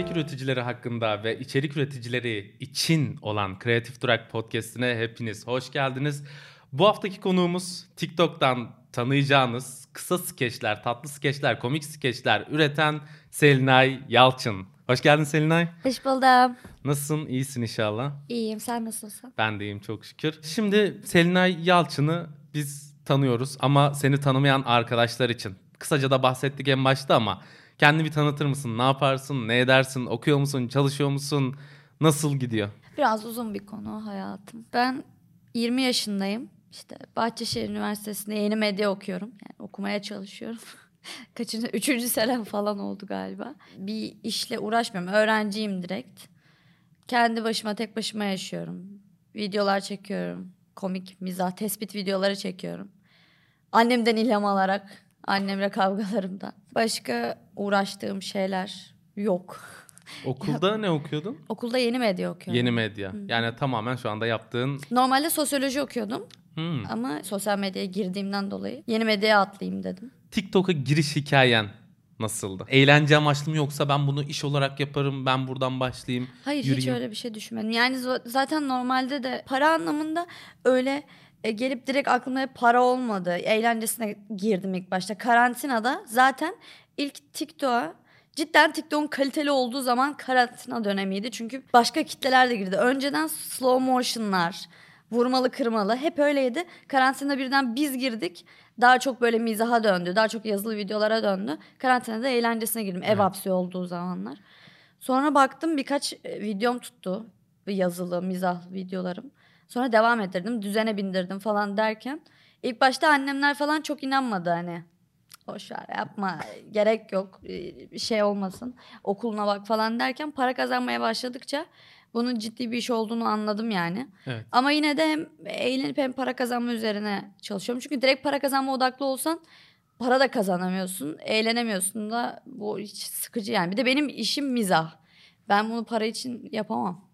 içerik üreticileri hakkında ve içerik üreticileri için olan Kreatif Durak Podcast'ine hepiniz hoş geldiniz. Bu haftaki konuğumuz TikTok'tan tanıyacağınız kısa skeçler, tatlı skeçler, komik skeçler üreten Selinay Yalçın. Hoş geldin Selinay. Hoş buldum. Nasılsın? İyisin inşallah. İyiyim. Sen nasılsın? Ben de iyiyim çok şükür. Şimdi Selinay Yalçın'ı biz tanıyoruz ama seni tanımayan arkadaşlar için. Kısaca da bahsettik en başta ama kendini bir tanıtır mısın? Ne yaparsın? Ne edersin? Okuyor musun? Çalışıyor musun? Nasıl gidiyor? Biraz uzun bir konu hayatım. Ben 20 yaşındayım. İşte Bahçeşehir Üniversitesi'nde yeni medya okuyorum. Yani okumaya çalışıyorum. Üçüncü senem falan oldu galiba. Bir işle uğraşmıyorum. Öğrenciyim direkt. Kendi başıma, tek başıma yaşıyorum. Videolar çekiyorum. Komik, mizah, tespit videoları çekiyorum. Annemden ilham alarak, annemle kavgalarımdan. Başka uğraştığım şeyler yok. Okulda ne okuyordun? Okulda yeni medya okuyorum. Yeni medya. Hmm. Yani tamamen şu anda yaptığın... Normalde sosyoloji okuyordum. Hmm. Ama sosyal medyaya girdiğimden dolayı yeni medyaya atlayayım dedim. TikTok'a giriş hikayen nasıldı? Eğlence amaçlı mı yoksa ben bunu iş olarak yaparım, ben buradan başlayayım, hayır, yürüyeyim? Hiç öyle bir şey düşünmedim. Yani zaten normalde de para anlamında öyle gelip direkt aklımda para olmadı. Eğlencesine girdim ilk başta. Karantinada zaten ilk TikTok'a, cidden TikTok'un kaliteli olduğu zaman karantina dönemiydi. Çünkü başka kitleler de girdi. Önceden slow motion'lar, vurmalı kırmalı hep öyleydi. Karantinada birden biz girdik. Daha çok böyle mizaha döndü. Daha çok yazılı videolara döndü. Karantinada eğlencesine girdim. Ev hapsi olduğu zamanlar. Sonra baktım birkaç videom tuttu. Yazılı, mizah videolarım. Sonra devam ettirdim. Düzene bindirdim falan derken. İlk başta annemler falan çok inanmadı hani. Boşver yapma. Gerek yok. Şey olmasın. Okuluna bak falan derken para kazanmaya başladıkça... Bunun ciddi bir iş olduğunu anladım yani. Evet. Ama yine de hem eğlenip hem para kazanma üzerine çalışıyorum. Çünkü direkt para kazanma odaklı olsan para da kazanamıyorsun. Eğlenemiyorsun da bu hiç sıkıcı yani. Bir de benim işim mizah. Ben bunu para için yapamam.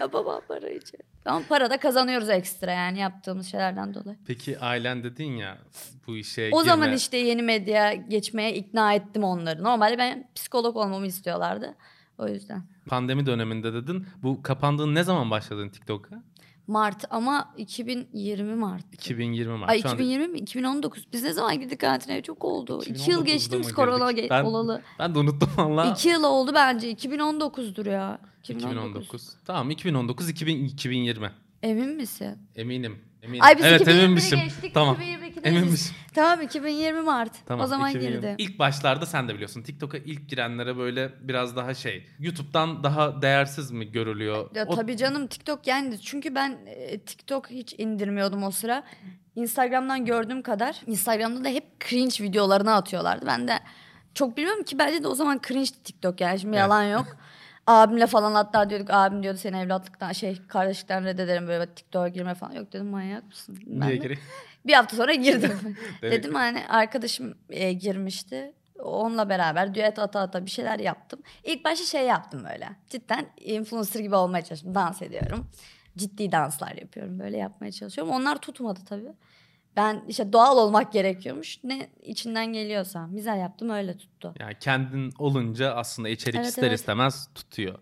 Yapamam para için. Ama para da kazanıyoruz ekstra yani yaptığımız şeylerden dolayı. Peki ailen dedin ya bu işe girme. O zaman işte yeni medya geçmeye ikna ettim onları. Normalde ben psikolog olmamı istiyorlardı. O yüzden. Pandemi döneminde dedin. Bu kapandığın ne zaman başladın TikTok'a? Mart ama 2020 Mart. 2020 Mart. Ay 2020 mi? 2019. Biz ne zaman girdik karantinaya? Çok oldu. 2 yıl geçti mi korona olalı? Ben de unuttum valla. 2 yıl oldu bence. 2019'dur ya. 2019. Tamam 2019, 2020. Emin misin? Eminim. Ay biz evet, 2020'ye geçtik. Tamam. 2022'de eminmişim. Tamam 2020 Mart. Tamam, o zaman 2020. Girdi. İlk başlarda sen de biliyorsun TikTok'a ilk girenlere böyle biraz daha şey YouTube'dan daha değersiz mi görülüyor? Ya, tabii canım TikTok yendi. Çünkü ben TikTok hiç indirmiyordum o sıra. Instagram'dan gördüğüm kadar. Instagram'da da hep cringe videolarını atıyorlardı. Ben de çok bilmiyorum ki bence de o zaman cringe TikTok yani şimdi yalan yok. Abimle falan hatta diyorduk abim diyordu seni evlatlıktan kardeşlikten reddederim böyle TikTok'a girme falan. Yok dedim manyak mısın? Niye gireyim? Bir hafta sonra girdim. Dedim hani arkadaşım girmişti. Onunla beraber düet ata bir şeyler yaptım. İlk başta şey yaptım böyle. Cidden influencer gibi olmaya çalıştım. Dans ediyorum. Ciddi danslar yapıyorum. Böyle yapmaya çalışıyorum. Onlar tutmadı tabii. Ben işte doğal olmak gerekiyormuş. Ne içinden geliyorsa. Mizah yaptım öyle tuttu. Yani kendin olunca aslında içerik evet, ister istemez tutuyor.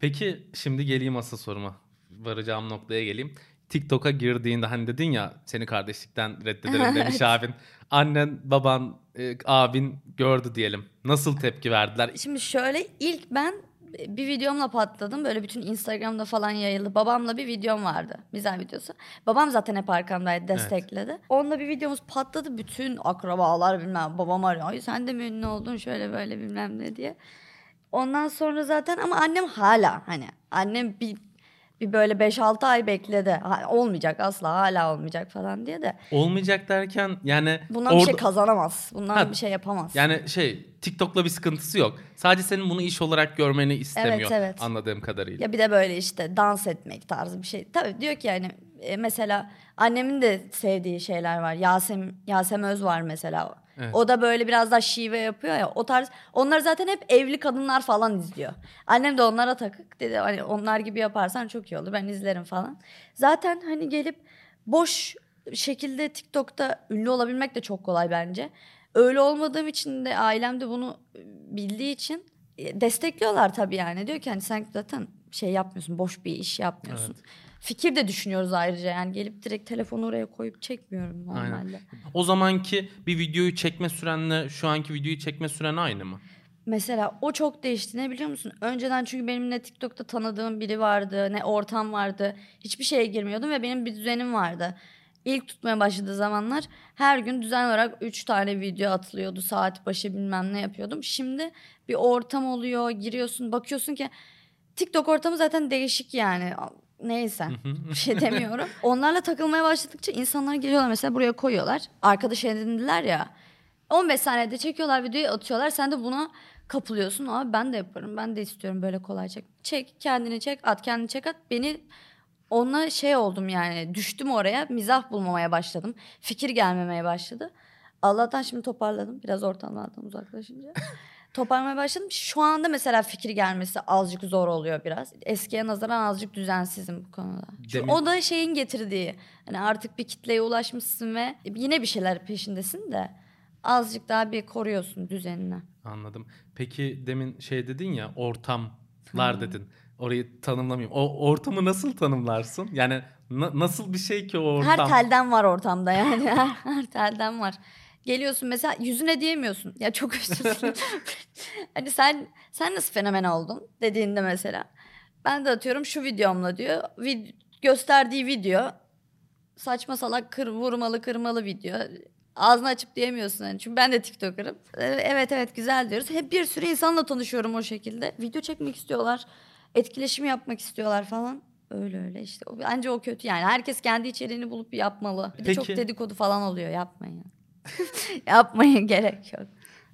Peki şimdi geleyim asıl soruma. Varacağım noktaya geleyim. TikTok'a girdiğinde hani dedin ya seni kardeşlikten reddederim demiş abin. Annen, baban, abin gördü diyelim. Nasıl tepki verdiler? Şimdi şöyle ilk ben bir videomla patladım. Böyle bütün Instagram'da falan yayıldı. Babamla bir videom vardı. Mizah videosu. Babam zaten hep arkamdaydı, destekledi. Evet. Onunla bir videomuz patladı. Bütün akrabalar bilmem babam arıyor. Ay sen de mi ünlü oldun şöyle böyle bilmem ne diye. Ondan sonra zaten ama annem hala hani annem bir böyle 5-6 ay bekledi. Olmayacak asla hala olmayacak falan diye de. Olmayacak derken yani... Bundan bir şey kazanamaz. Bundan bir şey yapamaz. Yani şey TikTok'la bir sıkıntısı yok. Sadece senin bunu iş olarak görmeni istemiyor. Evet. Anladığım kadarıyla. Ya bir de böyle işte dans etmek tarzı bir şey. Tabii diyor ki yani mesela annemin de sevdiği şeyler var. Yasem Öz var mesela. Evet. O da böyle biraz daha şive yapıyor ya o tarz. Onlar zaten hep evli kadınlar falan izliyor. Annem de onlara takık dedi. Hani onlar gibi yaparsan çok iyi olur. Ben izlerim falan. Zaten hani gelip boş şekilde TikTok'ta ünlü olabilmek de çok kolay bence. Öyle olmadığım için de ailem de bunu bildiği için destekliyorlar tabii yani. Diyor ki hani sen zaten şey yapmıyorsun, boş bir iş yapmıyorsun. Evet. Fikir de düşünüyoruz ayrıca yani, gelip direkt telefonu oraya koyup çekmiyorum normalde. Aynen. O zamanki bir videoyu çekme sürenle şu anki videoyu çekme süren aynı mı? Mesela o çok değişti, ne biliyor musun? Önceden çünkü benim ne TikTok'ta tanıdığım biri vardı, ne ortam vardı. Hiçbir şeye girmiyordum ve benim bir düzenim vardı. İlk tutmaya başladığı zamanlar her gün düzenli olarak 3 tane video atılıyordu. Saat başı bilmem ne yapıyordum. Şimdi bir ortam oluyor, giriyorsun, bakıyorsun ki TikTok ortamı zaten değişik yani. Neyse bir şey demiyorum. Onlarla takılmaya başladıkça insanlar geliyorlar, mesela buraya koyuyorlar. Arkadaş edindiler ya. 15 saniyede çekiyorlar, videoyu atıyorlar. Sen de buna kapılıyorsun. Abi ben de yaparım, ben de istiyorum böyle kolay çek. Çek, kendini çek, at, kendini çek, at. Beni onunla şey oldum yani, düştüm oraya, mizah bulmamaya başladım. Fikir gelmemeye başladı. Allah'tan şimdi toparladım. Biraz ortamlardan uzaklaşınca. Toparlamaya başladım. Şu anda mesela fikir gelmesi azıcık zor oluyor biraz. Eskiye nazaran azıcık düzensizim bu konuda. Çünkü o da şeyin getirdiği. Hani artık bir kitleye ulaşmışsın ve yine bir şeyler peşindesin de azıcık daha bir koruyorsun düzenini. Anladım. Peki demin şey dedin ya, ortamlar dedin. Orayı tanımlamayayım. O ortamı nasıl tanımlarsın? Yani nasıl bir şey ki o ortam? Her telden var ortamda yani. Her telden var. Geliyorsun mesela, yüzüne diyemiyorsun. Ya çok özür dilerim. Hani sen nasıl fenomen oldun dediğinde mesela. Ben de atıyorum şu videomla diyor. Gösterdiği video saçma salak vurmalı kırmalı video. Ağzını açıp diyemiyorsun hani. Çünkü ben de TikToker'ım. Evet güzel diyoruz. Hep bir sürü insanla tanışıyorum o şekilde. Video çekmek istiyorlar. Etkileşim yapmak istiyorlar falan. Öyle işte. Bence o kötü yani. Herkes kendi içeriğini bulup yapmalı. Bir de çok dedikodu falan oluyor. Yapmayın. Yapmaya gerek yok.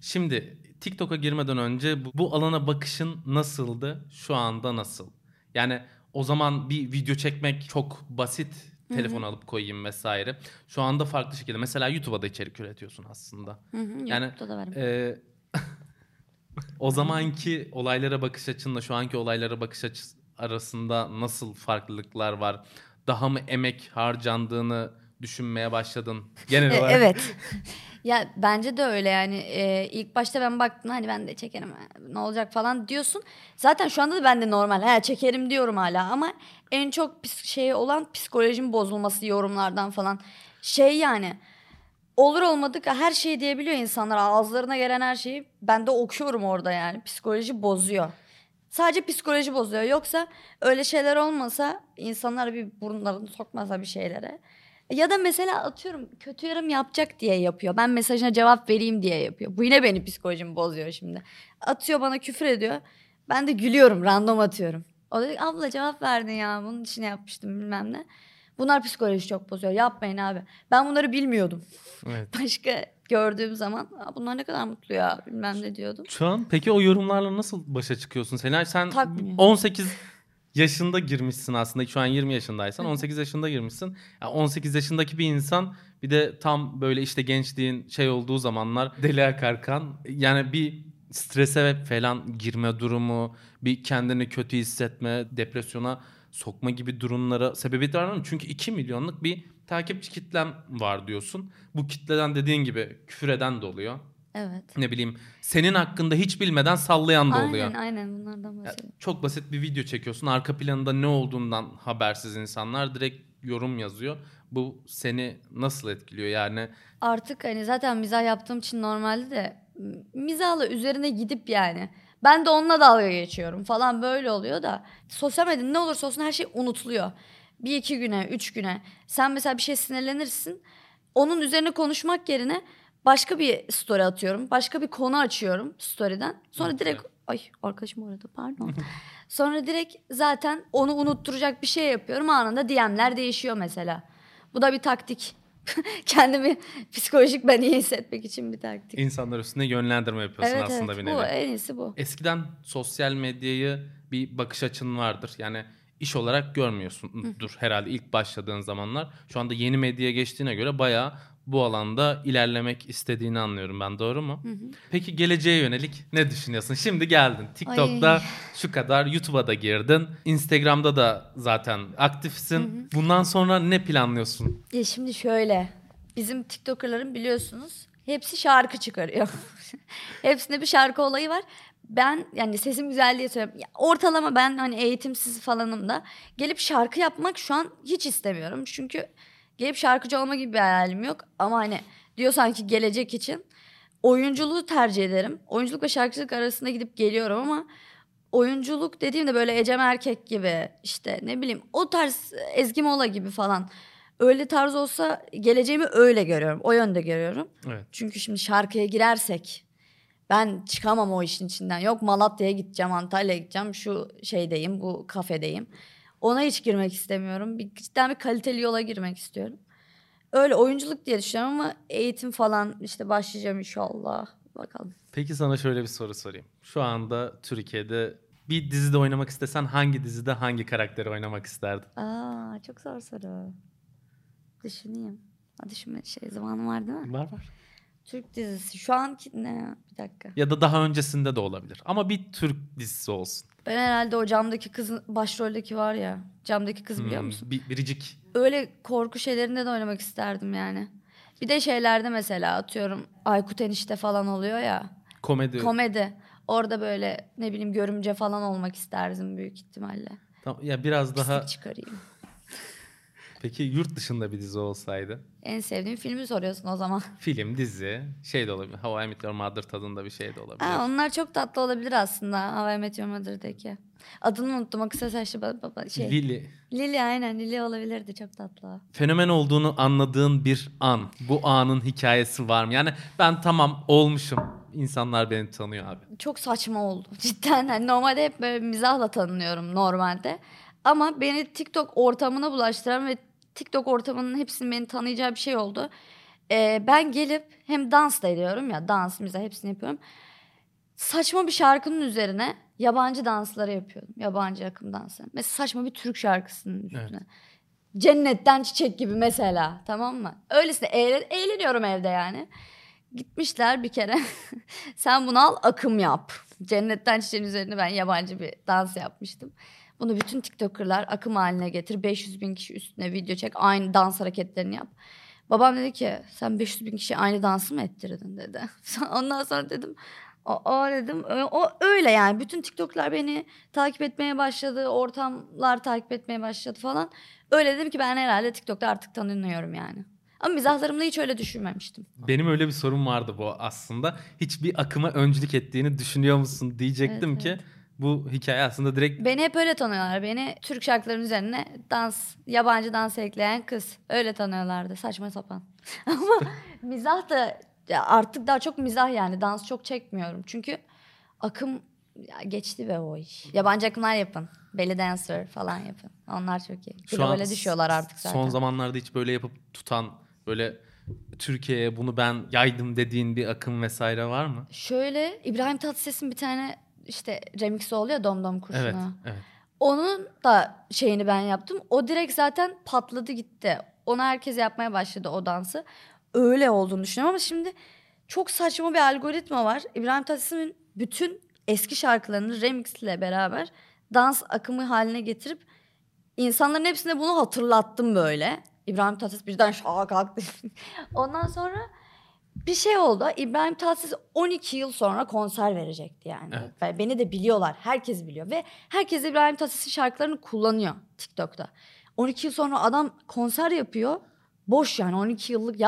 Şimdi TikTok'a girmeden önce bu alana bakışın nasıldı? Şu anda nasıl? Yani o zaman bir video çekmek çok basit. Telefon alıp koyayım vesaire. Şu anda farklı şekilde. Mesela YouTube'a da içerik üretiyorsun aslında. Hı, yani, YouTube'da da varım. O zamanki olaylara bakış açınla şu anki olaylara bakış açısı arasında nasıl farklılıklar var? Daha mı emek harcandığını düşünmeye başladın genel olarak? Evet. Ya bence de öyle yani. İlk başta ben baktım, hani ben de çekerim ne olacak falan diyorsun. Zaten şu anda da ben de normal çekerim diyorum hala, ama en çok şey olan psikolojim bozulması yorumlardan falan. Şey yani, olur olmadık her şeyi diyebiliyor insanlar, ağızlarına gelen her şeyi. Ben de okuyorum orada yani, psikoloji bozuyor. Sadece psikoloji bozuyor, yoksa öyle şeyler olmasa, insanlar bir burunlarını sokmasa bir şeylere. Ya da mesela atıyorum kötü yorum yapacak diye yapıyor. Ben mesajına cevap vereyim diye yapıyor. Bu yine benim psikolojimi bozuyor şimdi. Atıyor bana, küfür ediyor. Ben de gülüyorum, random atıyorum. O da diyor, abla cevap verdin ya, bunun için yapmıştım bilmem ne. Bunlar psikoloji çok bozuyor. Yapmayın abi. Ben bunları bilmiyordum. Evet. Başka gördüğüm zaman bunlar ne kadar mutlu ya bilmem ne diyordum. Şu an peki o yorumlarla nasıl başa çıkıyorsun? Selinay, sen takmıyor. 18... yaşında girmişsin aslında. Şu an 20 yaşındaysan 18 yaşında girmişsin. Yani 18 yaşındaki bir insan, bir de tam böyle işte gençliğin şey olduğu zamanlar, deli akarkan yani, bir strese falan girme durumu, bir kendini kötü hissetme, depresyona sokma gibi durumlara sebebiyet var mı? Çünkü 2 milyonluk bir takipçi kitlem var diyorsun. Bu kitleden dediğin gibi küfür eden de oluyor. Evet. Ne bileyim, senin hakkında hiç bilmeden sallayan da oluyor. Aynen bunlardan bahsediyorum. Yani çok basit bir video çekiyorsun, arka planında ne olduğundan habersiz insanlar direkt yorum yazıyor. Bu seni nasıl etkiliyor yani? Artık hani zaten mizah yaptığım için normalde de mizahla üzerine gidip yani ben de onunla dalga geçiyorum falan, böyle oluyor da sosyal medyada ne olursa olsun her şey unutuluyor. 1-2 güne 3 güne sen mesela bir şey sinirlenirsin, onun üzerine konuşmak yerine başka bir story atıyorum. Başka bir konu açıyorum story'den. Sonra direkt ay arkadaşım orada pardon. Sonra direkt zaten onu unutturacak bir şey yapıyorum. Anında DM'ler değişiyor mesela. Bu da bir taktik. Kendimi psikolojik ben iyi hissetmek için bir taktik. İnsanlar üstüne yönlendirme yapıyorsun aslında bir nevi. Evet, bu en iyisi bu. Eskiden sosyal medyayı bir bakış açın vardır. Yani iş olarak görmüyorsundur herhalde ilk başladığın zamanlar. Şu anda yeni medyaya geçtiğine göre bayağı bu alanda ilerlemek istediğini anlıyorum ben, doğru mu? Hı. Peki geleceğe yönelik ne düşünüyorsun? Şimdi geldin TikTok'ta şu kadar, YouTube'a da girdin, Instagram'da da zaten aktifsin. Hı. Bundan sonra ne planlıyorsun? Ya şimdi şöyle, bizim TikToker'ların biliyorsunuz Hepsi şarkı çıkarıyor. Hepsinde bir şarkı olayı var. Ben yani sesim güzel diye söylüyorum. Ortalama ben hani eğitimsiz falanım da gelip şarkı yapmak şu an hiç istemiyorum. Çünkü gelip şarkıcı olma gibi bir hayalim yok. Ama hani diyor sanki gelecek için oyunculuğu tercih ederim. Oyunculuk ve şarkıcılık arasında gidip geliyorum ama oyunculuk dediğimde böyle Ecem Erkek gibi işte ne bileyim o tarz Ezgi Mola gibi falan öyle tarz olsa geleceğimi öyle görüyorum. O yönde görüyorum. Evet. Çünkü şimdi şarkıya girersek ben çıkamam o işin içinden. Yok Malatya'ya gideceğim, Antalya'ya gideceğim, şu şeydeyim, bu kafedeyim. Ona hiç girmek istemiyorum. Cidden bir kaliteli yola girmek istiyorum. Öyle oyunculuk diye düşünüyorum ama eğitim falan işte başlayacağım inşallah. Bakalım. Peki sana şöyle bir soru sorayım. Şu anda Türkiye'de bir dizide oynamak istesen hangi dizide hangi karakteri oynamak isterdin? Aa, çok zor soru. Düşüneyim. Düşünme zamanım var değil mi? Var. Türk dizisi. Şu anki ne? Bir dakika. Ya da daha öncesinde de olabilir. Ama bir Türk dizisi olsun. Ben herhalde o camdaki kızın başroldeki var ya. Camdaki kız biliyor musun? Biricik. Öyle korku şeylerinde de oynamak isterdim yani. Bir de şeylerde mesela atıyorum Aykut Enişte falan oluyor ya. Komedi. Orada böyle ne bileyim görümce falan olmak isterdim büyük ihtimalle. Tamam ya biraz pislik daha çıkarayım. Peki yurt dışında bir dizi olsaydı? En sevdiğim filmi soruyorsun o zaman. Film, dizi, şey de olabilir. How I Met Your Mother tadında bir şey de olabilir. Aa, onlar çok tatlı olabilir aslında. How I Met Your Mother'daki. Adını unuttum. O kısa saçlı baba şey. Lily. Lily aynen. Lily olabilirdi. Çok tatlı. Fenomen olduğunu anladığın bir an. Bu anın hikayesi var mı? Yani ben tamam olmuşum. İnsanlar beni tanıyor abi. Çok saçma oldu. Cidden. Yani normalde hep böyle mizahla tanınıyorum normalde. Ama beni TikTok ortamına bulaştıran ve TikTok ortamının hepsinin beni tanıyacağı bir şey oldu. Ben gelip hem dans da ediyorum ya dans, mizah hepsini yapıyorum. Saçma bir şarkının üzerine yabancı dansları yapıyordum. Yabancı akım dansları. Mesela saçma bir Türk şarkısının üstüne. Evet. Cennetten Çiçek gibi mesela, tamam mı? Öylesine eğleniyorum evde yani. Gitmişler bir kere. Sen bunu al akım yap. Cennetten Çiçeğin üzerine ben yabancı bir dans yapmıştım. Bunu bütün TikToker'lar akım haline getir. 500.000 kişi üstüne video çek. Aynı dans hareketlerini yap. Babam dedi ki sen 500.000 kişi aynı dansı mı ettirdin dedi. Ondan sonra dedim o dedim. O öyle yani. Bütün TikToker'lar beni takip etmeye başladı. Ortamlar takip etmeye başladı falan. Öyle dedim ki ben herhalde TikTok'ta artık tanınıyorum yani. Ama mizahlarımla hiç öyle düşünmemiştim. Benim öyle bir sorum vardı bu aslında. Hiçbir akıma öncülük ettiğini düşünüyor musun diyecektim evet, ki. Evet. Bu hikaye aslında direkt... Beni hep öyle tanıyorlar. Beni Türk şarkılarının üzerine dans, yabancı dans ekleyen kız. Öyle tanıyorlardı. Saçma sapan. Ama mizah da artık daha çok mizah yani. Dans çok çekmiyorum. Çünkü akım geçti be o iş. Yabancı akımlar yapın. Belly dancer falan yapın. Onlar çok iyi. Şu an böyle düşüyorlar artık zaten. Son zamanlarda hiç böyle yapıp tutan böyle... Türkiye'ye bunu ben yaydım dediğin bir akım vesaire var mı? Şöyle İbrahim Tatlıses'in bir tane... İşte remix'i oluyor Domdom kursuna. Evet. Onun da şeyini ben yaptım. O direkt zaten patladı gitti. Ona herkes yapmaya başladı o dansı. Öyle olduğunu düşünüyorum ama şimdi çok saçma bir algoritma var. İbrahim Tatlıses'in bütün eski şarkılarını remix'le beraber dans akımı haline getirip insanların hepsine bunu hatırlattım böyle. İbrahim Tatlıses birden şaka kalktı. Ondan sonra bir şey oldu. İbrahim Tatlıses 12 yıl sonra konser verecekti yani. Evet. Beni de biliyorlar. Herkes biliyor. Ve herkes İbrahim Tatlıses'in şarkılarını kullanıyor TikTok'ta. 12 yıl sonra adam konser yapıyor. Boş yani. 12 yıllık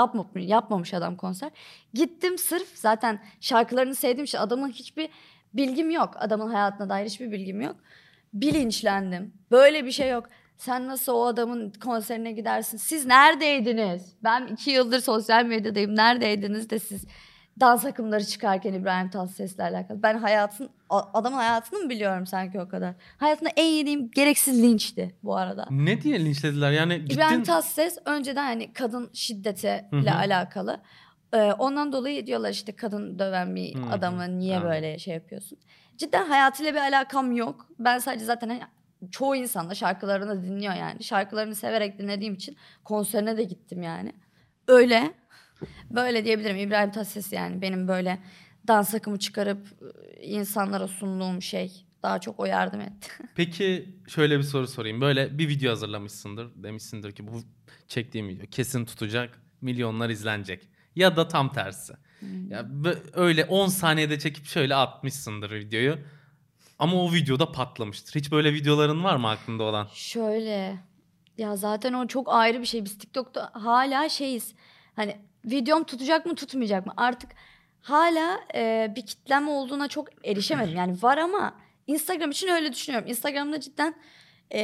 yapmamış adam konser. Gittim sırf zaten şarkılarını sevdiğim için adamın hiçbir bilgim yok. Adamın hayatına dair hiçbir bilgim yok. Bilinçlendim. Böyle bir şey yok. Sen nasıl o adamın konserine gidersin? Siz neredeydiniz? Ben 2 yıldır sosyal medyadayım. Neredeydiniz de siz dans akımları çıkarken İbrahim Tatlıses'le alakalı? Ben adamın hayatını mı biliyorum sanki o kadar? Hayatında en yediğim gereksiz linçti bu arada. Ne diye linçlediler? Yani İbrahim Tatlıses önceden hani kadın şiddetiyle alakalı. Ondan dolayı diyorlar işte kadın döven bir adamı niye böyle şey yapıyorsun? Cidden hayatıyla bir alakam yok. Ben sadece zaten... Çoğu insan da şarkılarını dinliyor yani. Şarkılarını severek dinlediğim için konserine de gittim yani. Öyle. Böyle diyebilirim. İbrahim Tatlıses yani benim böyle dans akımı çıkarıp insanlara sunduğum şey. Daha çok o yardım etti. Peki şöyle bir soru sorayım. Böyle bir video hazırlamışsındır. Demişsindir ki bu çektiğim video kesin tutacak. Milyonlar izlenecek. ya da tam tersi. Ya öyle 10 saniyede çekip şöyle atmışsındır videoyu. Ama o videoda patlamıştır. Hiç böyle videoların var mı aklında olan? Şöyle. Ya zaten o çok ayrı bir şey. Biz TikTok'ta hala şeyiz. Hani videom tutacak mı tutmayacak mı? Artık hala bir kitlem olduğuna çok erişemedim. Yani var ama Instagram için öyle düşünüyorum. Instagram'da cidden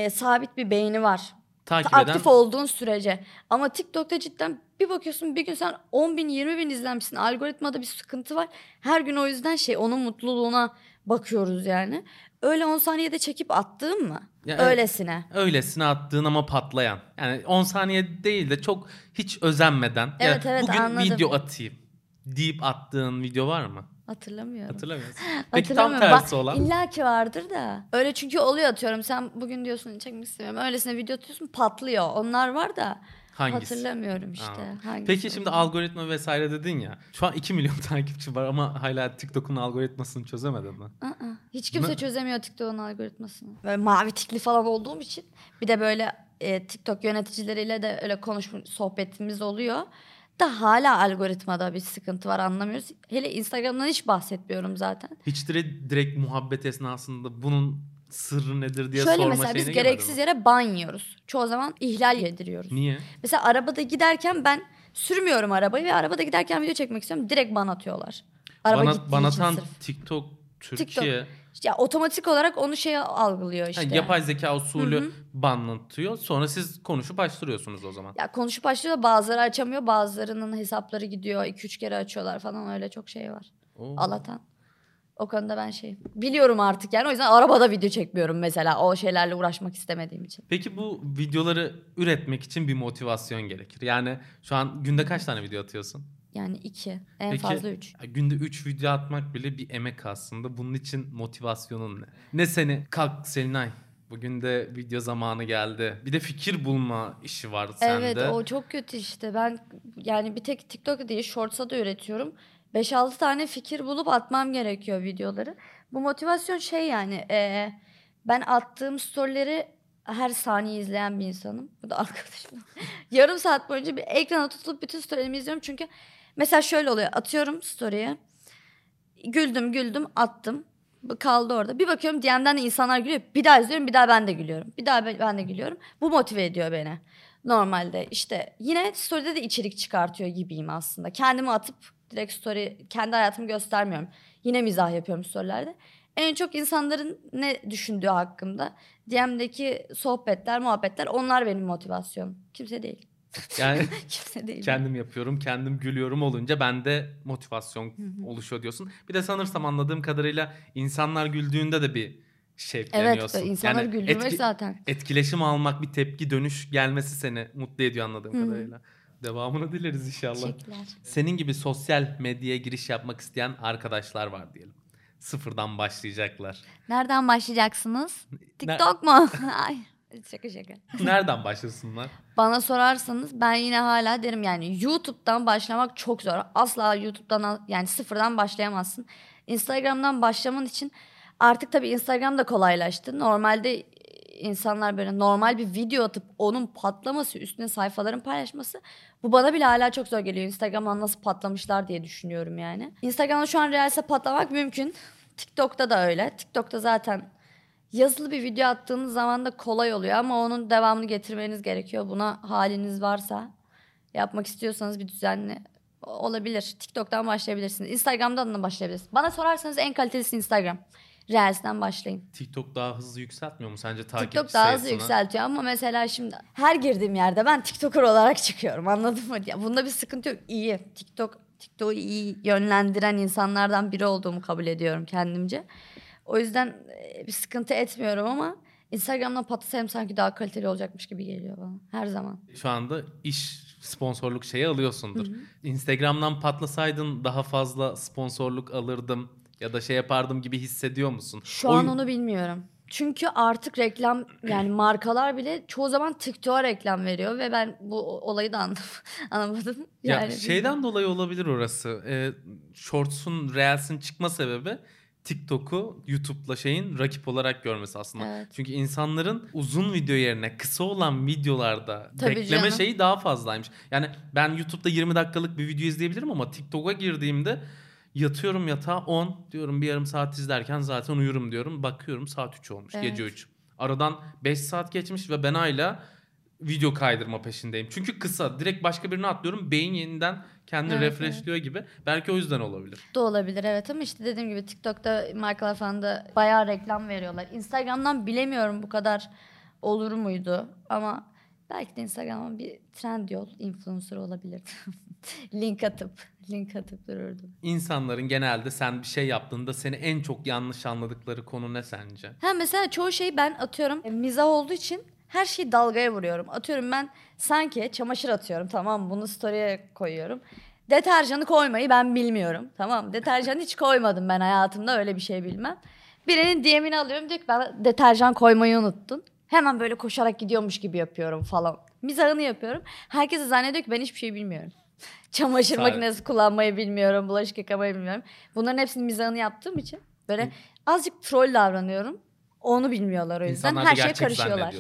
sabit bir beğeni var. Takip eden. Aktif olduğun sürece. Ama TikTok'ta cidden bir bakıyorsun bir gün sen 10 bin 20 bin izlenmişsin. Algoritmada bir sıkıntı var. Her gün o yüzden onun mutluluğuna bakıyoruz yani. Öyle 10 saniyede çekip attığın mı? Ya öylesine. Evet, öylesine attığın ama patlayan. Yani 10 saniye değil de çok hiç özenmeden. Evet yani evet bugün anladım. Bugün video atayım deyip attığın video var mı? Hatırlamıyorum. Hatırlamıyorsun. Peki tam tersi olan? İlla ki vardır da. Öyle çünkü oluyor atıyorum. Sen bugün diyorsun çekmek istemiyorum. Öylesine video atıyorsun patlıyor. Onlar var da. Hangisi? Hatırlamıyorum işte. Hangisi? Peki şimdi algoritma vesaire dedin ya. Şu an 2 milyon takipçi var ama hala TikTok'un algoritmasını çözemedin mi? Hiç kimse çözemiyor TikTok'un algoritmasını. Böyle mavi tikli falan olduğum için. Bir de böyle TikTok yöneticileriyle de öyle sohbetimiz oluyor. Da hala algoritmada bir sıkıntı var anlamıyoruz. Hele Instagram'dan hiç bahsetmiyorum zaten. Hiç direkt muhabbet esnasında bunun sırrı nedir diye şöyle sorma şeyine gelmedi. Şöyle mesela biz gereksiz yere ban yiyoruz. Çoğu zaman ihlal ediliyoruz. Niye? Mesela arabada giderken ben sürmüyorum arabayı ve arabada giderken video çekmek istiyorum. Direkt ban atıyorlar. Ban atan TikTok Türkiye. Ya otomatik olarak onu algılıyor işte. Yani yapay zeka usulü banlatıyor. Sonra siz konuşup açtırıyorsunuz o zaman. Ya konuşup açtırıyor da bazıları açamıyor. Bazılarının hesapları gidiyor. 2-3 kere açıyorlar falan öyle çok şey var. Oo. Allah'tan. O konuda ben biliyorum artık yani. O yüzden arabada video çekmiyorum mesela. O şeylerle uğraşmak istemediğim için. Peki bu videoları üretmek için bir motivasyon gerekir. Yani şu an günde kaç tane video atıyorsun? Yani 2. Fazla 3. Günde 3 video atmak bile bir emek aslında. Bunun için motivasyonun ne? Ne seni kalk Selinay bugün de video zamanı geldi. Bir de fikir bulma işi var sende. Evet o çok kötü işte. Ben yani bir tek TikTok'ta değil Shorts'a da üretiyorum. 5-6 tane fikir bulup atmam gerekiyor videoları. Bu motivasyon yani. Ben attığım storyleri her saniye izleyen bir insanım. Bu da arkadaşım. Yarım saat boyunca bir ekrana tutulup bütün storylerimi izliyorum. Çünkü mesela şöyle oluyor. Atıyorum story'e. Güldüm attım. Kaldı orada. Bir bakıyorum DM'den de insanlar gülüyor. Bir daha izliyorum. Bir daha ben de gülüyorum. Bir daha ben de gülüyorum. Bu motive ediyor beni. Normalde işte yine story'de de içerik çıkartıyor gibiyim aslında. Kendimi atıp direkt story kendi hayatımı göstermiyorum. Yine mizah yapıyorum storylerde. En çok insanların ne düşündüğü hakkında DM'deki sohbetler, muhabbetler onlar benim motivasyonum. Kimse değil. Yani kimse değil. Kendim yapıyorum, kendim gülüyorum olunca bende motivasyon oluşuyor diyorsun. Bir de sanırsam anladığım kadarıyla insanlar güldüğünde de bir şevkleniyorsun. Evet, insanlar güldürmek zaten. Etkileşim almak, bir tepki dönüş gelmesi seni mutlu ediyor anladığım kadarıyla. Devamını dileriz inşallah. Teşekkürler. Senin gibi sosyal medyaya giriş yapmak isteyen arkadaşlar var diyelim. Sıfırdan başlayacaklar. Nereden başlayacaksınız? TikTok mu? Ay, şaka. Nereden başlasınlar? Bana sorarsanız ben yine hala derim yani YouTube'dan başlamak çok zor. Asla YouTube'dan yani sıfırdan başlayamazsın. Instagram'dan başlaman için artık tabii Instagram da kolaylaştı. Normalde insanlar böyle normal bir video atıp onun patlaması, üstüne sayfaların paylaşması bu bana bile hala çok zor geliyor. Instagram'dan nasıl patlamışlar diye düşünüyorum yani. Instagram'da şu an Reels'e patlamak mümkün. TikTok'ta da öyle. TikTok'ta zaten yazılı bir video attığınız zaman da kolay oluyor ama onun devamını getirmeniz gerekiyor. Buna haliniz varsa yapmak istiyorsanız bir düzenli olabilir. TikTok'tan başlayabilirsiniz. Instagram'dan da başlayabilirsiniz. Bana sorarsanız en kalitelisi Instagram. Reels'den başlayın. TikTok daha hızlı yükseltmiyor mu sence takip sayısını? TikTok daha hızlı yükseltiyor ama mesela şimdi her girdiğim yerde ben TikToker olarak çıkıyorum anladın mı? Ya bunda bir sıkıntı yok. İyi. TikTok'u iyi yönlendiren insanlardan biri olduğumu kabul ediyorum kendimce. O yüzden bir sıkıntı etmiyorum ama Instagram'dan patlasayım sanki daha kaliteli olacakmış gibi geliyor bana her zaman. Şu anda sponsorluk alıyorsundur. Instagram'dan patlasaydın daha fazla sponsorluk alırdım. Ya da yapardım gibi hissediyor musun? Şu an onu bilmiyorum. Çünkü artık reklam yani markalar bile çoğu zaman TikTok'a reklam veriyor ve ben bu olayı da anlamadım. Yani ya dolayı olabilir orası. Shorts'un, Reels'in çıkma sebebi TikTok'u YouTube'la şeyin rakip olarak görmesi aslında. Evet. Çünkü insanların uzun video yerine kısa olan videolarda tabii bekleme canım şeyi daha fazlaymış. Yani ben YouTube'da 20 dakikalık bir video izleyebilirim ama TikTok'a girdiğimde yatıyorum yatağa 10 diyorum, bir yarım saat izlerken zaten uyurum diyorum. Bakıyorum saat 3 olmuş, evet, gece 3. Aradan 5 saat geçmiş ve ben hala video kaydırma peşindeyim. Çünkü kısa, direkt başka birine atlıyorum. Beyin yeniden kendini refreshliyor gibi. Belki o yüzden olabilir. Da olabilir evet, ama işte dediğim gibi TikTok'ta markalar falan da bayağı reklam veriyorlar. Instagram'dan bilemiyorum bu kadar olur muydu ama belki de Instagram'a bir trend yol influencer olabilirdim. link atıp dururdum. İnsanların genelde sen bir şey yaptığında seni en çok yanlış anladıkları konu ne sence? Ha mesela çoğu şeyi ben atıyorum mizah olduğu için her şeyi dalgaya vuruyorum. Atıyorum ben sanki çamaşır atıyorum, tamam mı? Bunu story'e koyuyorum. Deterjanı koymayı ben bilmiyorum, tamam mı? Deterjanı hiç koymadım ben hayatımda, öyle bir şey bilmem. Birinin DM'ini alıyorum, diyor ki ben deterjan koymayı unuttun. Hemen böyle koşarak gidiyormuş gibi yapıyorum falan. Mizahını yapıyorum. Herkese zannediyor ki ben hiçbir şey bilmiyorum. Çamaşır makinesi kullanmayı bilmiyorum, bulaşık yıkamayı bilmiyorum. Bunların hepsinin mizahını yaptığım için böyle azıcık troll davranıyorum. Onu bilmiyorlar, o yüzden her şeye karışıyorlar.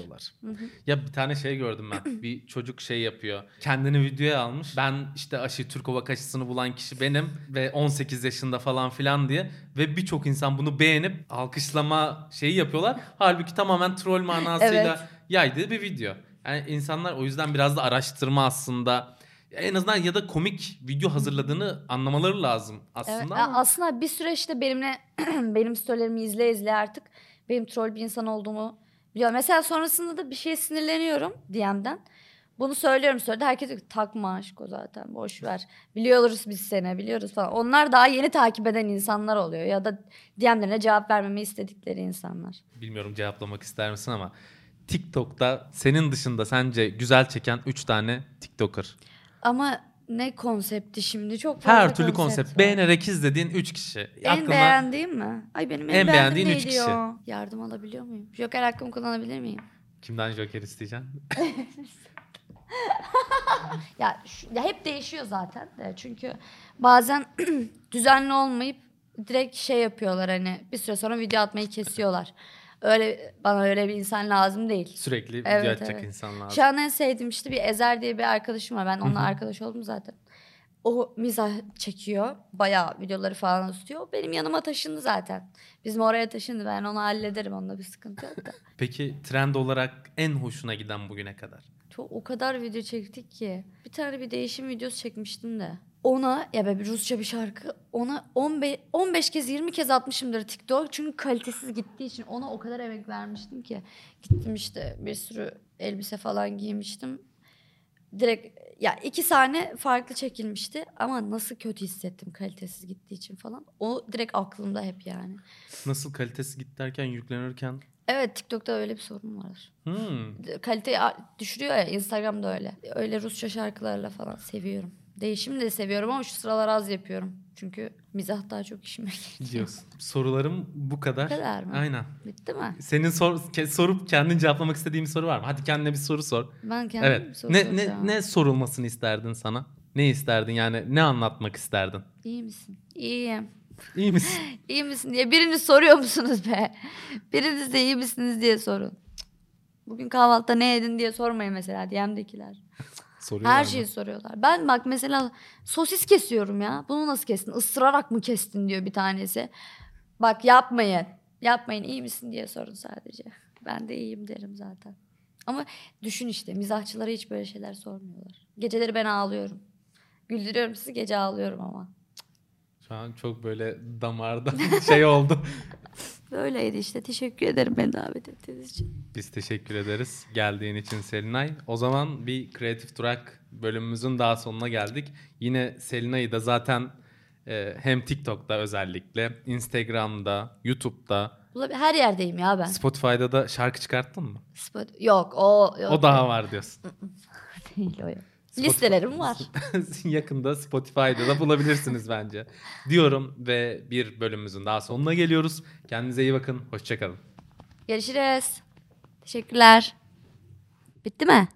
Ya bir tane şey gördüm ben. Bir çocuk şey yapıyor. Kendini videoya almış. Ben işte aşı, Türkovak aşısını bulan kişi benim ve 18 yaşında falan filan diye. Ve birçok insan bunu beğenip alkışlama şeyi yapıyorlar. Halbuki tamamen troll manasıyla yaydığı bir video. Yani insanlar o yüzden biraz da araştırma aslında. En azından ya da komik video hazırladığını anlamaları lazım aslında. Evet, aslında bir süreçte işte benim storylerimi izle artık benim troll bir insan olduğumu biliyorum. Mesela sonrasında da bir şeye sinirleniyorum DM'den. Bunu söylüyorum. Herkes diyor ki takma aşk o zaten. Boş ver. Biliyoruz biz seni. Biliyoruz falan. Onlar daha yeni takip eden insanlar oluyor. Ya da DM'lerine cevap vermemi istedikleri insanlar. Bilmiyorum cevaplamak ister misin ama TikTok'ta senin dışında sence güzel çeken 3 tane TikToker. Ama ne konsepti şimdi? Çok fazla her türlü konsept. Beğenerek izlediğin 3 kişi. En beğendiğim mi? Ay benim en beğendiğim 3 kişi. Yardım alabiliyor muyum? Joker hakkımı kullanabilir miyim? Kimden Joker isteyeceksin? ya hep değişiyor zaten. Çünkü bazen düzenli olmayıp direkt şey yapıyorlar, hani bir süre sonra video atmayı kesiyorlar. Öyle bana öyle bir insan lazım değil. Sürekli video atacak insan lazım. Şu an en sevdiğim işte bir Ezer diye bir arkadaşım var. Ben onunla arkadaş oldum zaten. O mizah çekiyor. Bayağı videoları falan tutuyor. O benim yanıma taşındı zaten. Bizim oraya taşındı. Ben onu hallederim. Onunla bir sıkıntı yok da. Peki trend olarak en hoşuna giden bugüne kadar? Çok, o kadar video çektik ki. Bir tane bir değişim videosu çekmiştim de. Ona ya ben Rusça bir şarkı ona 15 kez 20 kez atmışımdır TikTok. Çünkü kalitesiz gittiği için ona o kadar emek vermiştim ki. Gittim işte bir sürü elbise falan giymiştim. Direkt ya 2 sahne farklı çekilmişti ama nasıl kötü hissettim kalitesiz gittiği için falan. O direkt aklımda hep yani. Nasıl kalitesiz git derken yüklenirken? Evet TikTok'ta öyle bir sorun var. Kaliteyi düşürüyor ya, Instagram'da öyle. Öyle Rusça şarkılarla falan seviyorum. Değişimi de seviyorum ama şu sıralar az yapıyorum. Çünkü mizah daha çok işime geliyor. Sorularım bu kadar. Bu kadar mı? Aynen. Bitti mi? Senin sorup kendin cevaplamak istediğin bir soru var mı? Hadi kendine bir soru sor. Ben kendime bir soru soracağım. Ne sorulmasını isterdin sana? Ne isterdin yani? Ne anlatmak isterdin? İyi misin? İyiyim. İyi misin? İyi misin diye biriniz soruyor musunuz be? Biriniz de iyi misiniz diye sorun. Bugün kahvaltıda ne yedin diye sormayın mesela DM'dekiler. Soruyorlar her şeyi soruyorlar. Ben bak mesela sosis kesiyorum ya. Bunu nasıl kestin? Isırarak mı kestin diyor bir tanesi. Bak yapmayın. Yapmayın, iyi misin diye sorun sadece. Ben de iyiyim derim zaten. Ama düşün işte mizahçılara hiç böyle şeyler sormuyorlar. Geceleri ben ağlıyorum. Güldürüyorum sizi, gece ağlıyorum ama. Şu an çok böyle damarda şey oldu. Böyleydi işte. Teşekkür ederim beni davet ettiğiniz için. Biz teşekkür ederiz geldiğin için Selinay. O zaman bir Kreatif Durak bölümümüzün daha sonuna geldik. Yine Selinay'ı da zaten hem TikTok'ta özellikle, Instagram'da, YouTube'da. Her yerdeyim ya ben. Spotify'da da şarkı çıkarttın mı? Yok o yok. O daha var diyorsun. Değil o yok. Listelerim var. Yakında Spotify'da da bulabilirsiniz bence. Diyorum ve bir bölümümüzün daha sonuna geliyoruz. Kendinize iyi bakın. Hoşça kalın. Görüşürüz. Teşekkürler. Bitti mi?